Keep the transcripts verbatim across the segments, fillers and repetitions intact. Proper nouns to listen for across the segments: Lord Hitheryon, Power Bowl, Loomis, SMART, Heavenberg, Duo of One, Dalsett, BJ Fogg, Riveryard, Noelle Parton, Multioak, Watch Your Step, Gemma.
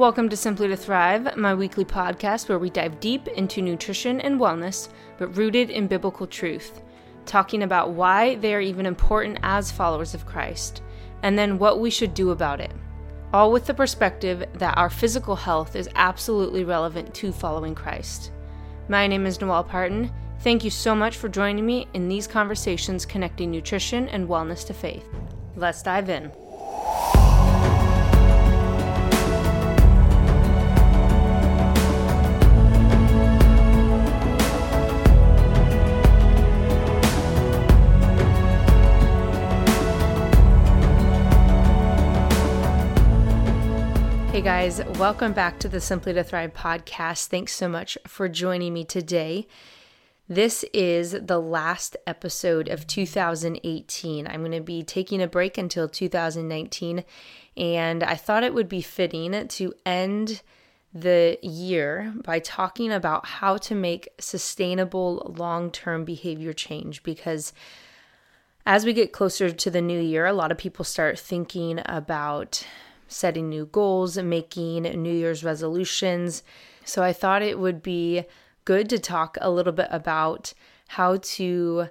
Welcome to Simply to Thrive, my weekly podcast where we dive deep into nutrition and wellness, but rooted in biblical truth, talking about why they are even important as followers of Christ, and then what we should do about it, all with the perspective that our physical health is absolutely relevant to following Christ. My name is Noelle Parton. Thank you so much for joining me in these conversations connecting nutrition and wellness to faith. Let's dive in. Hey guys, welcome back to the Simply to Thrive podcast. Thanks so much for joining me today. This is the last episode of two thousand eighteen. I'm going to be taking a break until two thousand nineteen, and I thought it would be fitting to end the year by talking about how to make sustainable long-term behavior change, because as we get closer to the new year, a lot of people start thinking about setting new goals, making New Year's resolutions. So I thought it would be good to talk a little bit about how to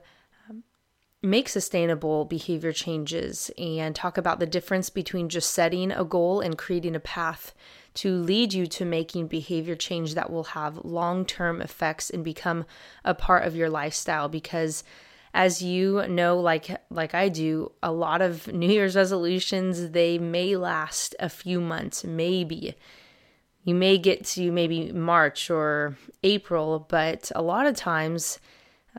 make sustainable behavior changes and talk about the difference between just setting a goal and creating a path to lead you to making behavior change that will have long-term effects and become a part of your lifestyle. Because as you know, like like I do, a lot of New Year's resolutions, they may last a few months, maybe. You may get to maybe March or April, but a lot of times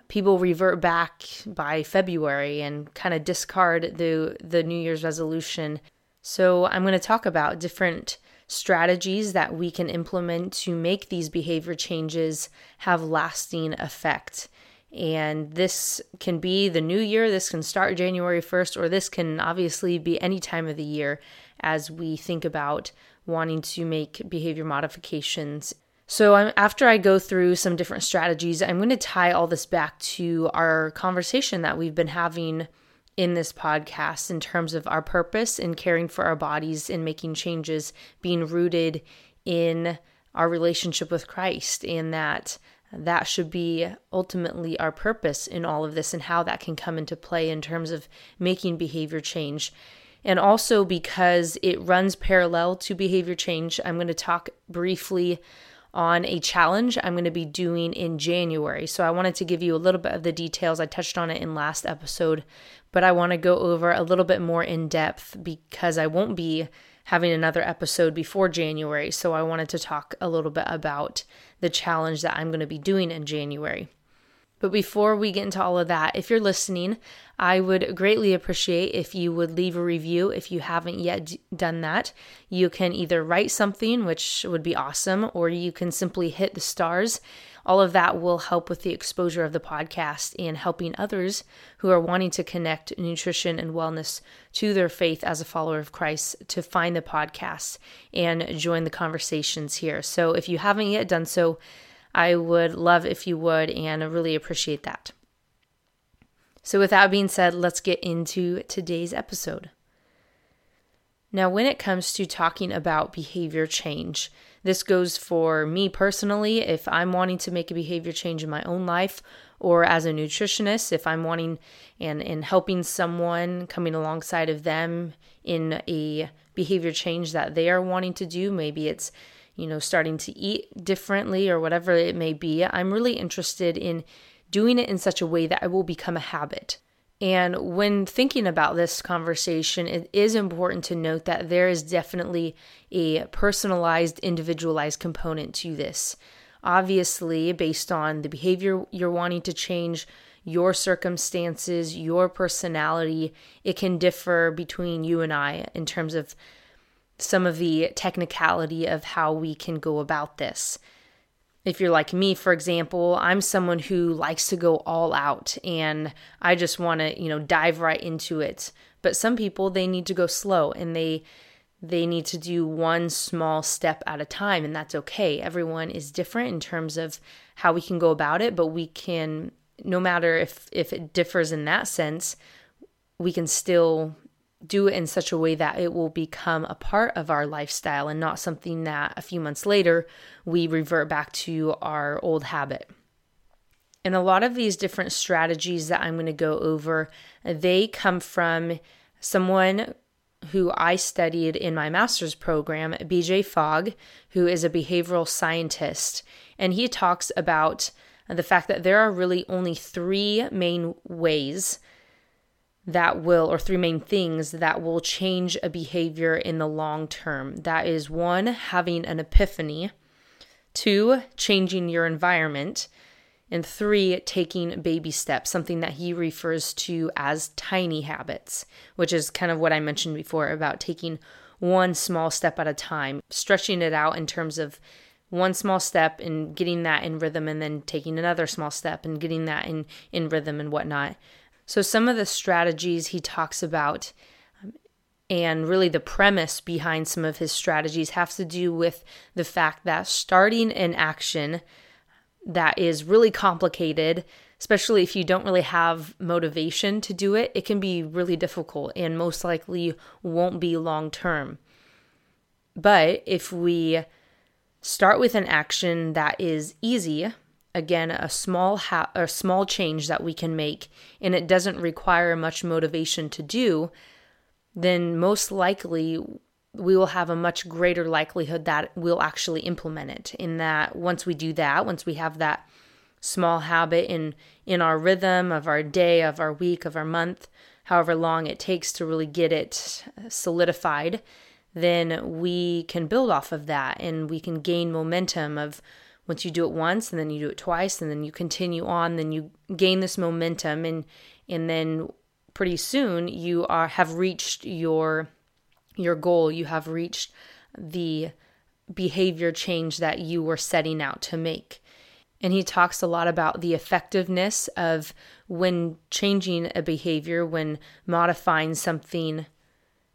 people revert back by February and kind of discard the, the New Year's resolution. So I'm going to talk about different strategies that we can implement to make these behavior changes have lasting effect. And this can be the new year, this can start January first, or this can obviously be any time of the year as we think about wanting to make behavior modifications. So I'm, after I go through some different strategies, I'm going to tie all this back to our conversation that we've been having in this podcast in terms of our purpose in caring for our bodies and making changes, being rooted in our relationship with Christ, and that That should be ultimately our purpose in all of this, and how that can come into play in terms of making behavior change. And also because it runs parallel to behavior change, I'm going to talk briefly on a challenge I'm going to be doing in January. So I wanted to give you a little bit of the details. I touched on it in last episode, but I want to go over a little bit more in depth because I won't be having another episode before January. So I wanted to talk a little bit about the challenge that I'm going to be doing in January. But before we get into all of that, if you're listening, I would greatly appreciate if you would leave a review if you haven't yet done that. You can either write something, which would be awesome, or you can simply hit the stars. All of that will help with the exposure of the podcast and helping others who are wanting to connect nutrition and wellness to their faith as a follower of Christ to find the podcast and join the conversations here. So if you haven't yet done so, I would love if you would, and I really appreciate that. So with that being said, let's get into today's episode. Now, when it comes to talking about behavior change, this goes for me personally, if I'm wanting to make a behavior change in my own life, or as a nutritionist, if I'm wanting and, and helping someone, coming alongside of them in a behavior change that they are wanting to do. Maybe it's, you know, starting to eat differently or whatever it may be. I'm really interested in doing it in such a way that it will become a habit. And when thinking about this conversation, it is important to note that there is definitely a personalized, individualized component to this. Obviously, based on the behavior you're wanting to change, your circumstances, your personality, it can differ between you and I in terms of some of the technicality of how we can go about this. If you're like me, for example, I'm someone who likes to go all out and I just want to, you know, dive right into it. But some people, they need to go slow and they they need to do one small step at a time, and that's okay. Everyone is different in terms of how we can go about it, but we can, no matter if if it differs in that sense, we can still do it in such a way that it will become a part of our lifestyle and not something that a few months later we revert back to our old habit. And a lot of these different strategies that I'm going to go over, they come from someone who I studied in my master's program, B J Fogg, who is a behavioral scientist. And he talks about the fact that there are really only three main ways that will, or three main things that will change a behavior in the long term. That is one, having an epiphany, two, changing your environment, and three, taking baby steps, something that he refers to as tiny habits, which is kind of what I mentioned before about taking one small step at a time, stretching it out in terms of one small step and getting that in rhythm, and then taking another small step and getting that in, in rhythm and whatnot. So some of the strategies he talks about, um, and really the premise behind some of his strategies, have to do with the fact that starting an action that is really complicated, especially if you don't really have motivation to do it, it can be really difficult and most likely won't be long-term. But if we start with an action that is easy, again, a small ha- a small change that we can make, and it doesn't require much motivation to do, then most likely we will have a much greater likelihood that we'll actually implement it. In that, once we do that, once we have that small habit in, in our rhythm of our day, of our week, of our month, however long it takes to really get it solidified, then we can build off of that, and we can gain momentum of, once you do it once and then you do it twice and then you continue on, then you gain this momentum, and and then pretty soon you are have reached your your goal. You have reached the behavior change that you were setting out to make. And he talks a lot about the effectiveness of when changing a behavior, when modifying something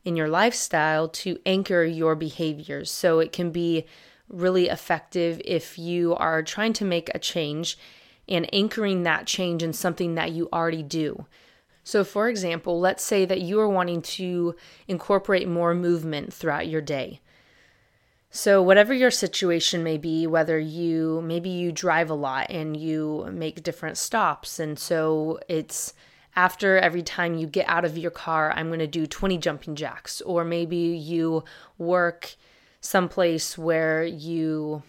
in your lifestyle, to anchor your behaviors. So it can be really effective if you are trying to make a change and anchoring that change in something that you already do. So for example, let's say that you are wanting to incorporate more movement throughout your day. So whatever your situation may be, whether you, maybe you drive a lot and you make different stops, and so it's after every time you get out of your car, I'm going to do twenty jumping jacks. Or maybe you work someplace where you,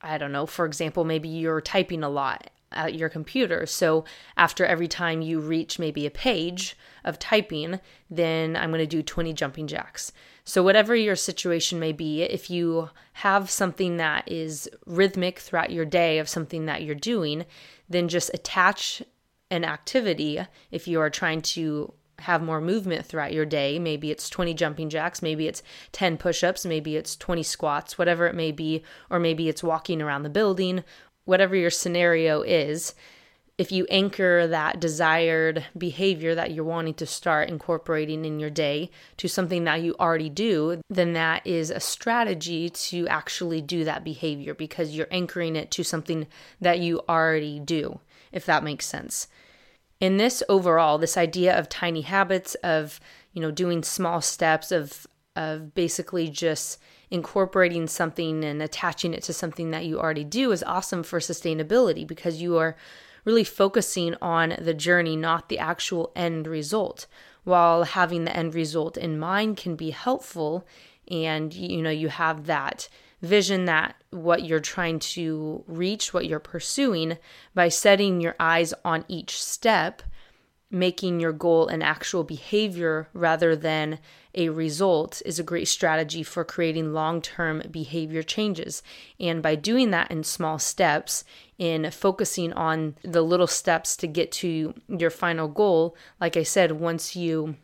I don't know, for example, maybe you're typing a lot at your computer. So after every time you reach maybe a page of typing, then I'm going to do twenty jumping jacks. So whatever your situation may be, if you have something that is rhythmic throughout your day of something that you're doing, then just attach an activity. If you are trying to have more movement throughout your day, maybe it's twenty jumping jacks, maybe it's ten push-ups, maybe it's twenty squats, whatever it may be, or maybe it's walking around the building. Whatever your scenario is, if you anchor that desired behavior that you're wanting to start incorporating in your day to something that you already do, then that is a strategy to actually do that behavior, because you're anchoring it to something that you already do, if that makes sense. In this overall, this idea of tiny habits, of, you know, doing small steps, of of basically just incorporating something and attaching it to something that you already do, is awesome for sustainability, because you are really focusing on the journey, not the actual end result. While having the end result in mind can be helpful, and you know, you have that vision that what you're trying to reach, what you're pursuing, by setting your eyes on each step, making your goal an actual behavior rather than a result, is a great strategy for creating long-term behavior changes. And by doing that in small steps, in focusing on the little steps to get to your final goal, like I said, once you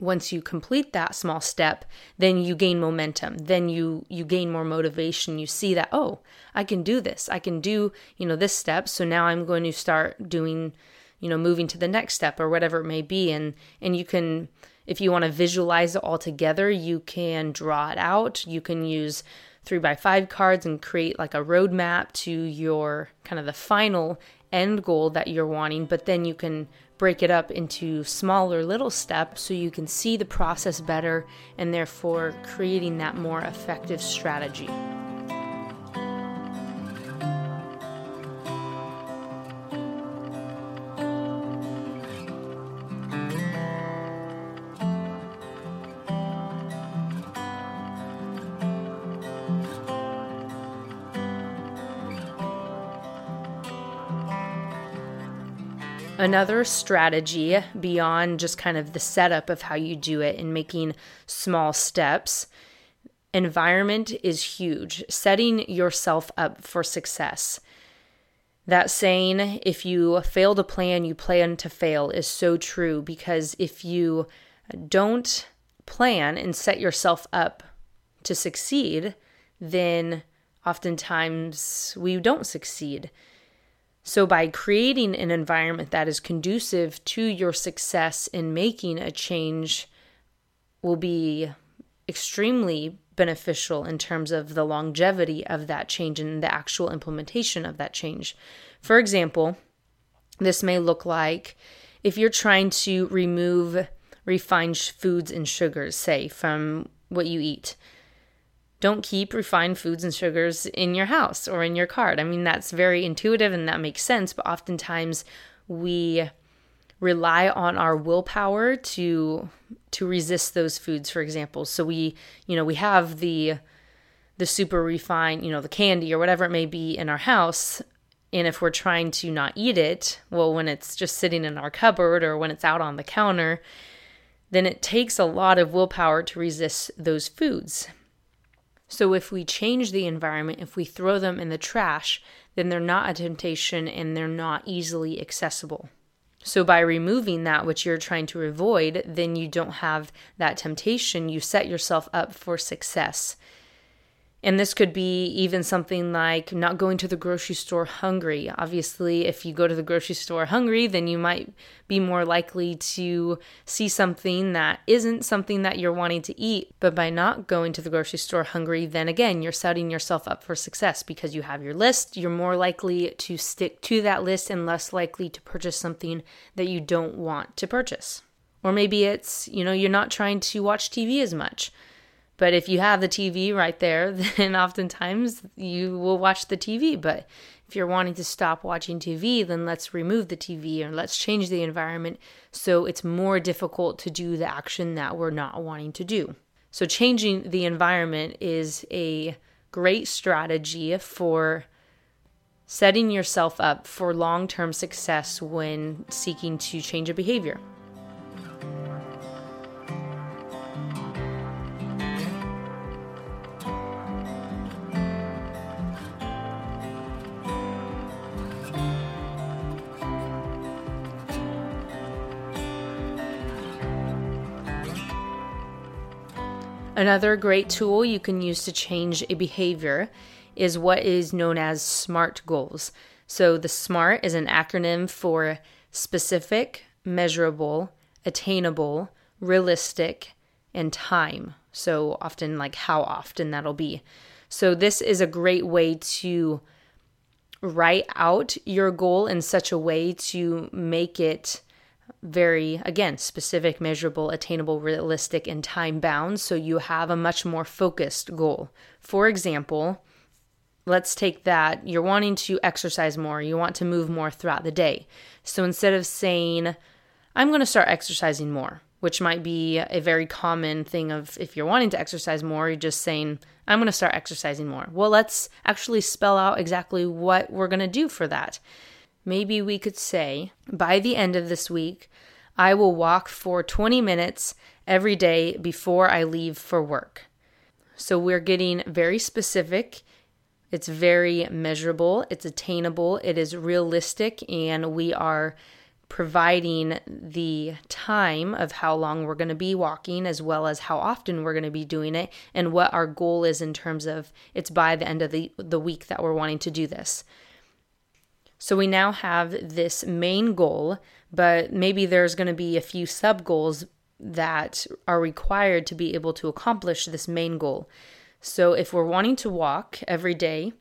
once you complete that small step, then you gain momentum, then you you gain more motivation. You see that, oh, I can do this, I can do, you know, this step, so now I'm going to start doing, you know, moving to the next step, or whatever it may be. And, and you can, if you want to visualize it all together, you can draw it out. You can use three by five cards and create like a roadmap to your kind of the final end goal that you're wanting, but then you can break it up into smaller little steps so you can see the process better and therefore creating that more effective strategy. Another strategy beyond just kind of the setup of how you do it and making small steps, environment is huge. Setting yourself up for success. That saying, if you fail to plan, you plan to fail, is so true, because if you don't plan and set yourself up to succeed, then oftentimes we don't succeed. So by creating an environment that is conducive to your success in making a change will be extremely beneficial in terms of the longevity of that change and the actual implementation of that change. For example, this may look like if you're trying to remove refined foods and sugars, say, from what you eat. Don't keep refined foods and sugars in your house or in your cart. I mean, that's very intuitive and that makes sense, but oftentimes we rely on our willpower to to resist those foods, for example. So we, you know, we have the the super refined, you know, the candy or whatever it may be in our house, and if we're trying to not eat it, well, when it's just sitting in our cupboard or when it's out on the counter, then it takes a lot of willpower to resist those foods. So if we change the environment, if we throw them in the trash, then they're not a temptation and they're not easily accessible. So by removing that which you're trying to avoid, then you don't have that temptation. You set yourself up for success. And this could be even something like not going to the grocery store hungry. Obviously, if you go to the grocery store hungry, then you might be more likely to see something that isn't something that you're wanting to eat. But by not going to the grocery store hungry, then again, you're setting yourself up for success because you have your list. You're more likely to stick to that list and less likely to purchase something that you don't want to purchase. Or maybe it's, you know, you're not trying to watch T V as much. But if you have the T V right there, then oftentimes you will watch the T V. But if you're wanting to stop watching T V, then let's remove the T V and let's change the environment so it's more difficult to do the action that we're not wanting to do. So changing the environment is a great strategy for setting yourself up for long-term success when seeking to change a behavior. Another great tool you can use to change a behavior is what is known as SMART goals. So the SMART is an acronym for specific, measurable, attainable, realistic, and time. So often, like how often that'll be. So this is a great way to write out your goal in such a way to make it very, again, specific, measurable, attainable, realistic, and time-bound, so you have a much more focused goal. For example, let's take that you're wanting to exercise more, you want to move more throughout the day. So instead of saying, I'm going to start exercising more, which might be a very common thing of if you're wanting to exercise more, you're just saying, I'm going to start exercising more. Well, let's actually spell out exactly what we're going to do for that. Maybe we could say, by the end of this week, I will walk for twenty minutes every day before I leave for work. So we're getting very specific. It's very measurable. It's attainable. It is realistic. And we are providing the time of how long we're going to be walking, as well as how often we're going to be doing it, and what our goal is in terms of it's by the end of the, the week that we're wanting to do this. So we now have this main goal, but maybe there's going to be a few sub-goals that are required to be able to accomplish this main goal. So if we're wanting to walk every day,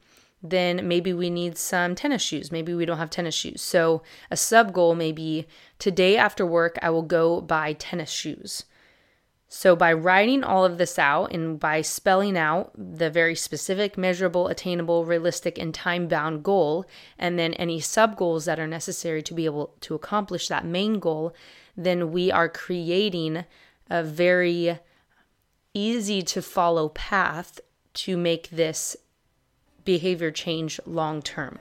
then maybe we need some tennis shoes. Maybe we don't have tennis shoes. So a sub goal may be, today after work, I will go buy tennis shoes. So by writing all of this out and by spelling out the very specific, measurable, attainable, realistic, and time-bound goal, and then any sub goals that are necessary to be able to accomplish that main goal, then we are creating a very easy to follow path to make this behavior change long term.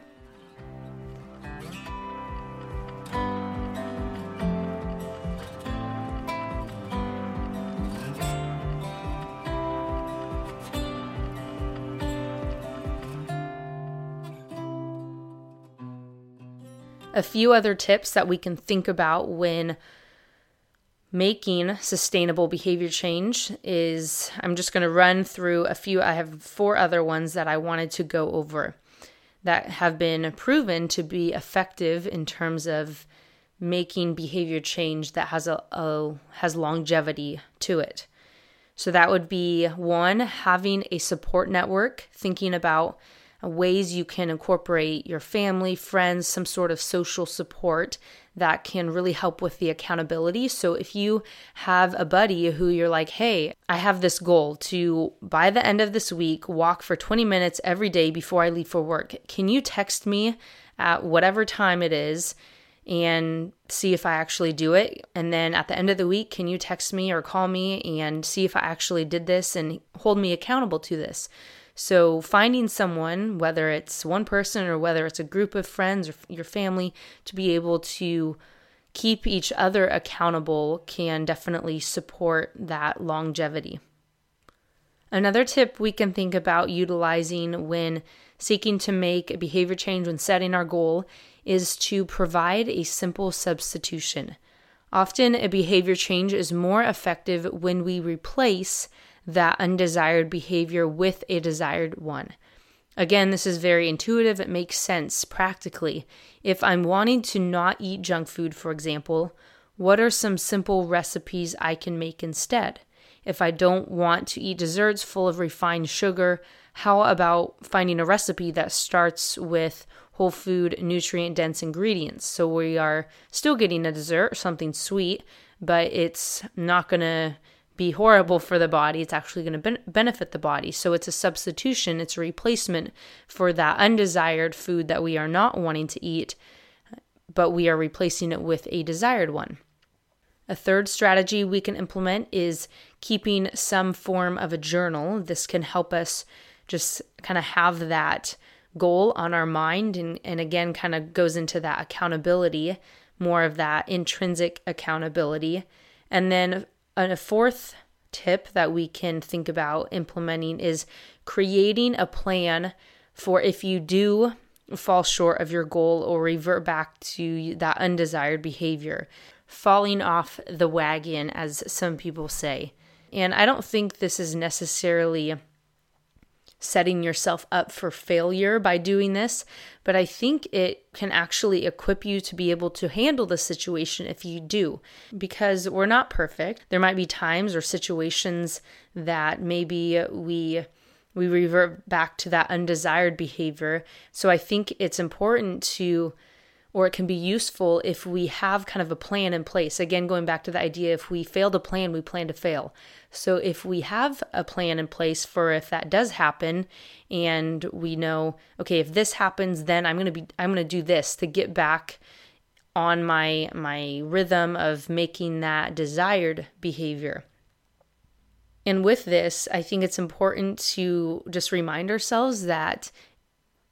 A few other tips that we can think about when making sustainable behavior change is, I'm just going to run through a few. I have four other ones that I wanted to go over that have been proven to be effective in terms of making behavior change that has a, a has longevity to it. So that would be one, having a support network, thinking about ways you can incorporate your family, friends, some sort of social support that can really help with the accountability. So if you have a buddy who you're like, hey, I have this goal to, by the end of this week, walk for twenty minutes every day before I leave for work. Can you text me at whatever time it is and see if I actually do it? And then at the end of the week, can you text me or call me and see if I actually did this and hold me accountable to this? So finding someone, whether it's one person or whether it's a group of friends or your family, to be able to keep each other accountable can definitely support that longevity. Another tip we can think about utilizing when seeking to make a behavior change, when setting our goal, is to provide a simple substitution. Often a behavior change is more effective when we replace that undesired behavior with a desired one. Again, this is very intuitive. It makes sense practically. If I'm wanting to not eat junk food, for example, what are some simple recipes I can make instead? If I don't want to eat desserts full of refined sugar, how about finding a recipe that starts with whole food, nutrient-dense ingredients? So we are still getting a dessert or something sweet, but it's not going to be horrible for the body. It's actually going to ben- benefit the body. So it's a substitution. It's a replacement for that undesired food that we are not wanting to eat, but we are replacing it with a desired one. A third strategy we can implement is keeping some form of a journal. This can help us just kind of have that goal on our mind. And, and again, kind of goes into that accountability, more of that intrinsic accountability. And then a fourth tip that we can think about implementing is creating a plan for if you do fall short of your goal or revert back to that undesired behavior, falling off the wagon, as some people say. And I don't think this is necessarily setting yourself up for failure by doing this, but I think it can actually equip you to be able to handle the situation if you do, because we're not perfect. There might be times or situations that maybe we we revert back to that undesired behavior. So I think it's important to, or it can be useful if we have kind of a plan in place. Again, going back to the idea, if we fail to plan, we plan to fail. So if we have a plan in place for if that does happen, and we know, okay, if this happens, then I'm going to be, I'm going to do this to get back on my, my rhythm of making that desired behavior. And with this, I think it's important to just remind ourselves that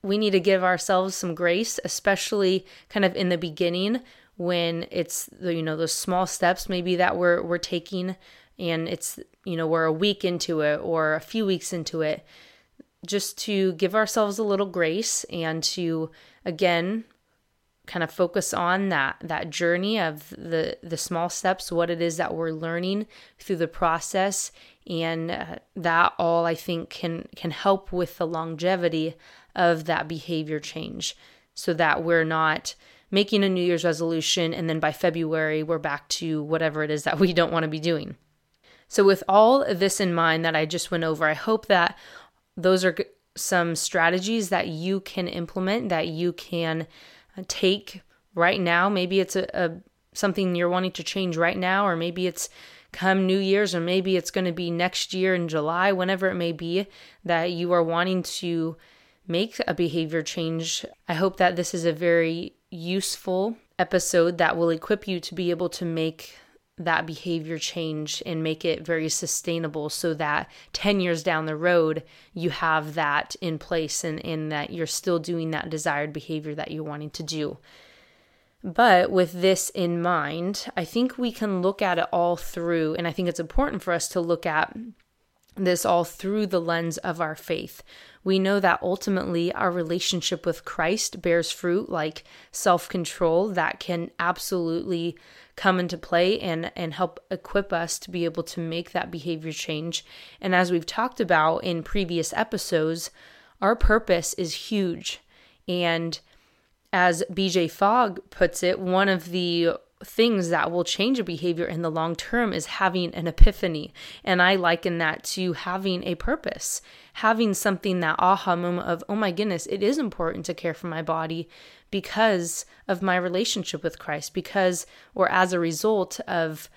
we need to give ourselves some grace, especially kind of in the beginning when it's, you know, those small steps maybe that we're we're taking, and it's, you know, we're a week into it or a few weeks into it, just to give ourselves a little grace and to, again, kind of focus on that that journey of the, the small steps, what it is that we're learning through the process. And uh, that all, I think, can can help with the longevity of that behavior change, so that we're not making a New Year's resolution and then by February we're back to whatever it is that we don't want to be doing. So with all of this in mind that I just went over, I hope that those are some strategies that you can implement, that you can take right now. Maybe it's a, a something you're wanting to change right now, or maybe it's come New Year's, or maybe it's going to be next year in July, whenever it may be that you are wanting to make a behavior change. I hope that this is a very useful episode that will equip you to be able to make that behavior change and make it very sustainable so that ten years down the road, you have that in place and, and that you're still doing that desired behavior that you're wanting to do. But with this in mind, I think we can look at it all through, and I think it's important for us to look at this all through the lens of our faith. We know that ultimately our relationship with Christ bears fruit like self-control that can absolutely come into play and, and help equip us to be able to make that behavior change. And as we've talked about in previous episodes, our purpose is huge. And as B J Fogg puts it, one of the things that will change a behavior in the long term is having an epiphany. And I liken that to having a purpose, having something, that aha moment of, oh my goodness, it is important to care for my body because of my relationship with Christ, because, or as a result of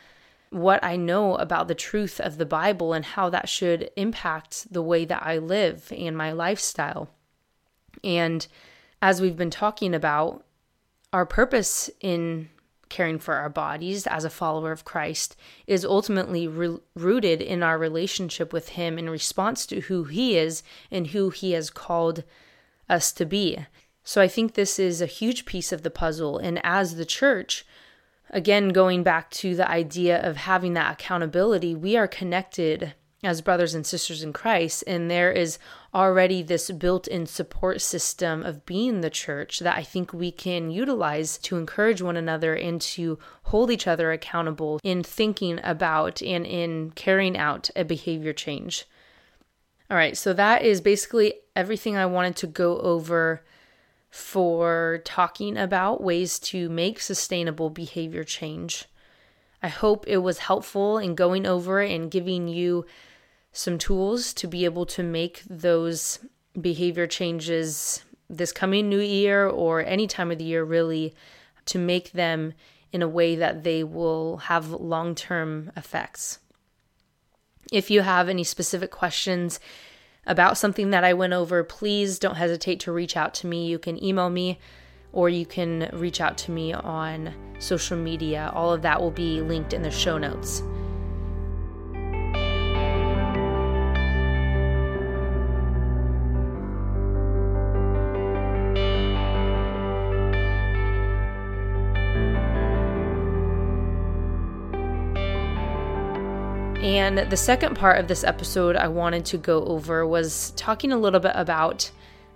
what I know about the truth of the Bible and how that should impact the way that I live and my lifestyle. And as we've been talking about, our purpose in caring for our bodies as a follower of Christ is ultimately re- rooted in our relationship with Him in response to who He is and who He has called us to be. So I think this is a huge piece of the puzzle. And as the church, again, going back to the idea of having that accountability, we are connected as brothers and sisters in Christ, and there is already this built-in support system of being the church that I think we can utilize to encourage one another and to hold each other accountable in thinking about and in carrying out a behavior change. All right, so that is basically everything I wanted to go over for talking about ways to make sustainable behavior change. I hope it was helpful in going over and giving you some tools to be able to make those behavior changes this coming new year or any time of the year, really, to make them in a way that they will have long-term effects. If you have any specific questions about something that I went over, please don't hesitate to reach out to me. You can email me, or you can reach out to me on social media. All of that will be linked in the show notes. And the second part of this episode I wanted to go over was talking a little bit about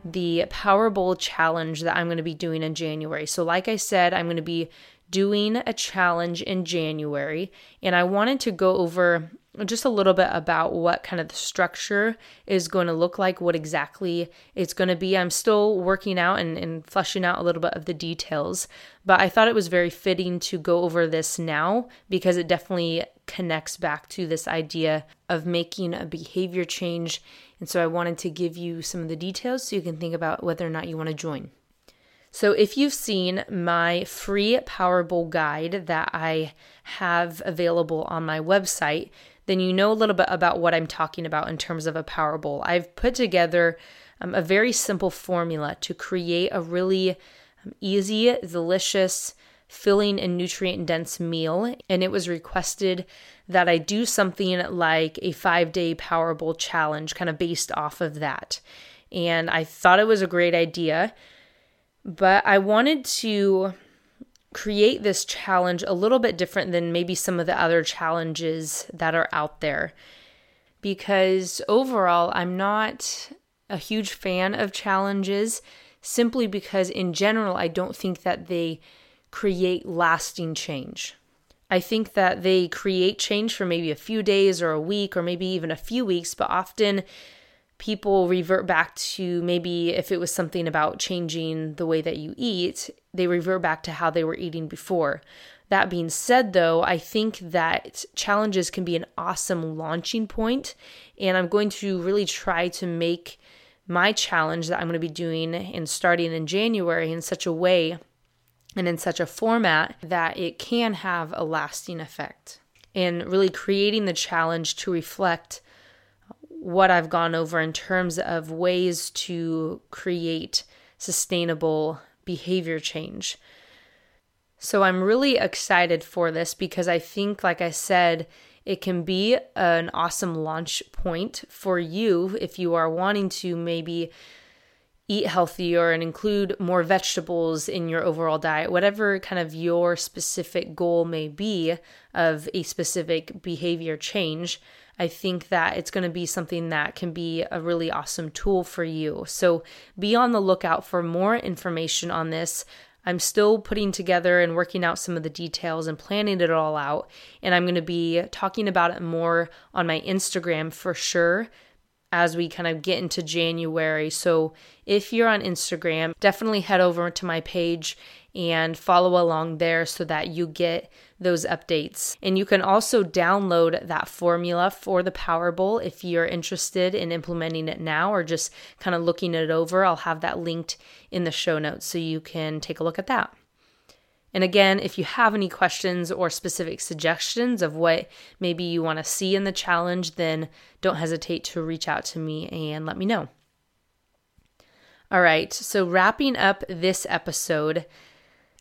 the Power Bowl challenge that I'm going to be doing in January. So like I said, I'm going to be doing a challenge in January, and I wanted to go over just a little bit about what kind of the structure is going to look like, what exactly it's going to be. I'm still working out and, and fleshing out a little bit of the details, but I thought it was very fitting to go over this now because it definitely connects back to this idea of making a behavior change. And so I wanted to give you some of the details so you can think about whether or not you want to join. So if you've seen my free Power Bowl guide that I have available on my website, then you know a little bit about what I'm talking about in terms of a Power Bowl. I've put together um, a very simple formula to create a really um, easy, delicious, filling and nutrient-dense meal, and it was requested that I do something like a five-day Power Bowl challenge kind of based off of that. And I thought it was a great idea, but I wanted to create this challenge a little bit different than maybe some of the other challenges that are out there, because overall, I'm not a huge fan of challenges simply because in general, I don't think that they create lasting change. I think that they create change for maybe a few days or a week or maybe even a few weeks, but often people revert back to, maybe if it was something about changing the way that you eat, they revert back to how they were eating before. That being said, though, I think that challenges can be an awesome launching point, and I'm going to really try to make my challenge that I'm going to be doing and starting in January in such a way and in such a format that it can have a lasting effect. And really creating the challenge to reflect what I've gone over in terms of ways to create sustainable behavior change. So I'm really excited for this because I think, like I said, it can be an awesome launch point for you if you are wanting to maybe eat healthier and include more vegetables in your overall diet, whatever kind of your specific goal may be of a specific behavior change. I think that it's going to be something that can be a really awesome tool for you. So be on the lookout for more information on this. I'm still putting together and working out some of the details and planning it all out. And I'm going to be talking about it more on my Instagram for sure as we kind of get into January. So if you're on Instagram, definitely head over to my page and follow along there so that you get those updates. And you can also download that formula for the Power Bowl if you're interested in implementing it now or just kind of looking it over. I'll have that linked in the show notes so you can take a look at that. And again, if you have any questions or specific suggestions of what maybe you want to see in the challenge, then don't hesitate to reach out to me and let me know. All right, so wrapping up this episode,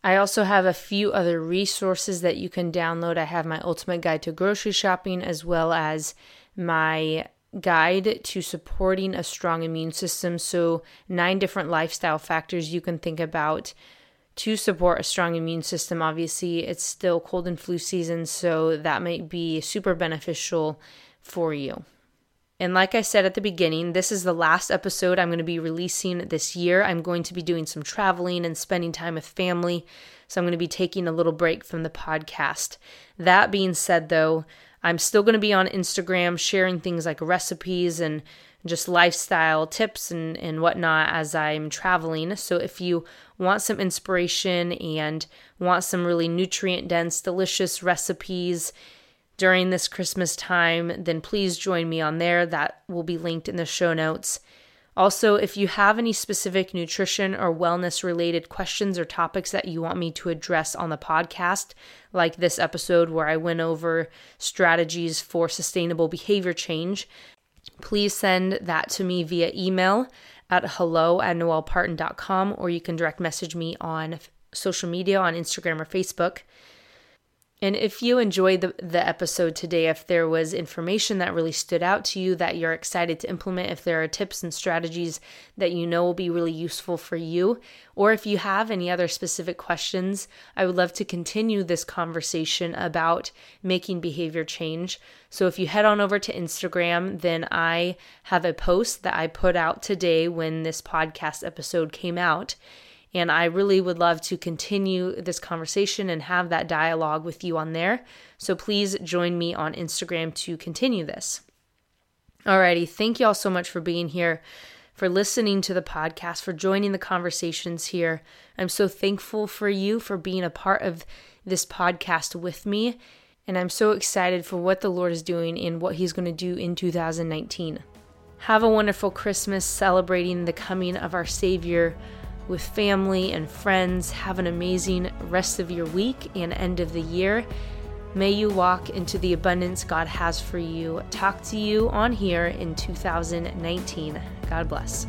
I also have a few other resources that you can download. I have my Ultimate Guide to Grocery Shopping as well as my guide to supporting a strong immune system. So nine different lifestyle factors you can think about to support a strong immune system. Obviously, it's still cold and flu season, so that might be super beneficial for you. And like I said at the beginning, this is the last episode I'm going to be releasing this year. I'm going to be doing some traveling and spending time with family, so I'm going to be taking a little break from the podcast. That being said, though, I'm still going to be on Instagram sharing things like recipes and just lifestyle tips and, and whatnot as I'm traveling. So if you want some inspiration and want some really nutrient-dense, delicious recipes during this Christmas time, then please join me on there. That will be linked in the show notes. Also, if you have any specific nutrition or wellness-related questions or topics that you want me to address on the podcast, like this episode where I went over strategies for sustainable behavior change, please send that to me via email at hello at noelle parton dot com, or you can direct message me on social media on Instagram or Facebook. And if you enjoyed the, the episode today, if there was information that really stood out to you that you're excited to implement, if there are tips and strategies that you know will be really useful for you, or if you have any other specific questions, I would love to continue this conversation about making behavior change. So if you head on over to Instagram, then I have a post that I put out today when this podcast episode came out. And I really would love to continue this conversation and have that dialogue with you on there. So please join me on Instagram to continue this. Alrighty, thank you all so much for being here, for listening to the podcast, for joining the conversations here. I'm so thankful for you for being a part of this podcast with me. And I'm so excited for what the Lord is doing and what He's going to do in two thousand nineteen. Have a wonderful Christmas, celebrating the coming of our Savior with family and friends. Have an amazing rest of your week and end of the year. May you walk into the abundance God has for you. Talk to you on here in two thousand nineteen. God bless.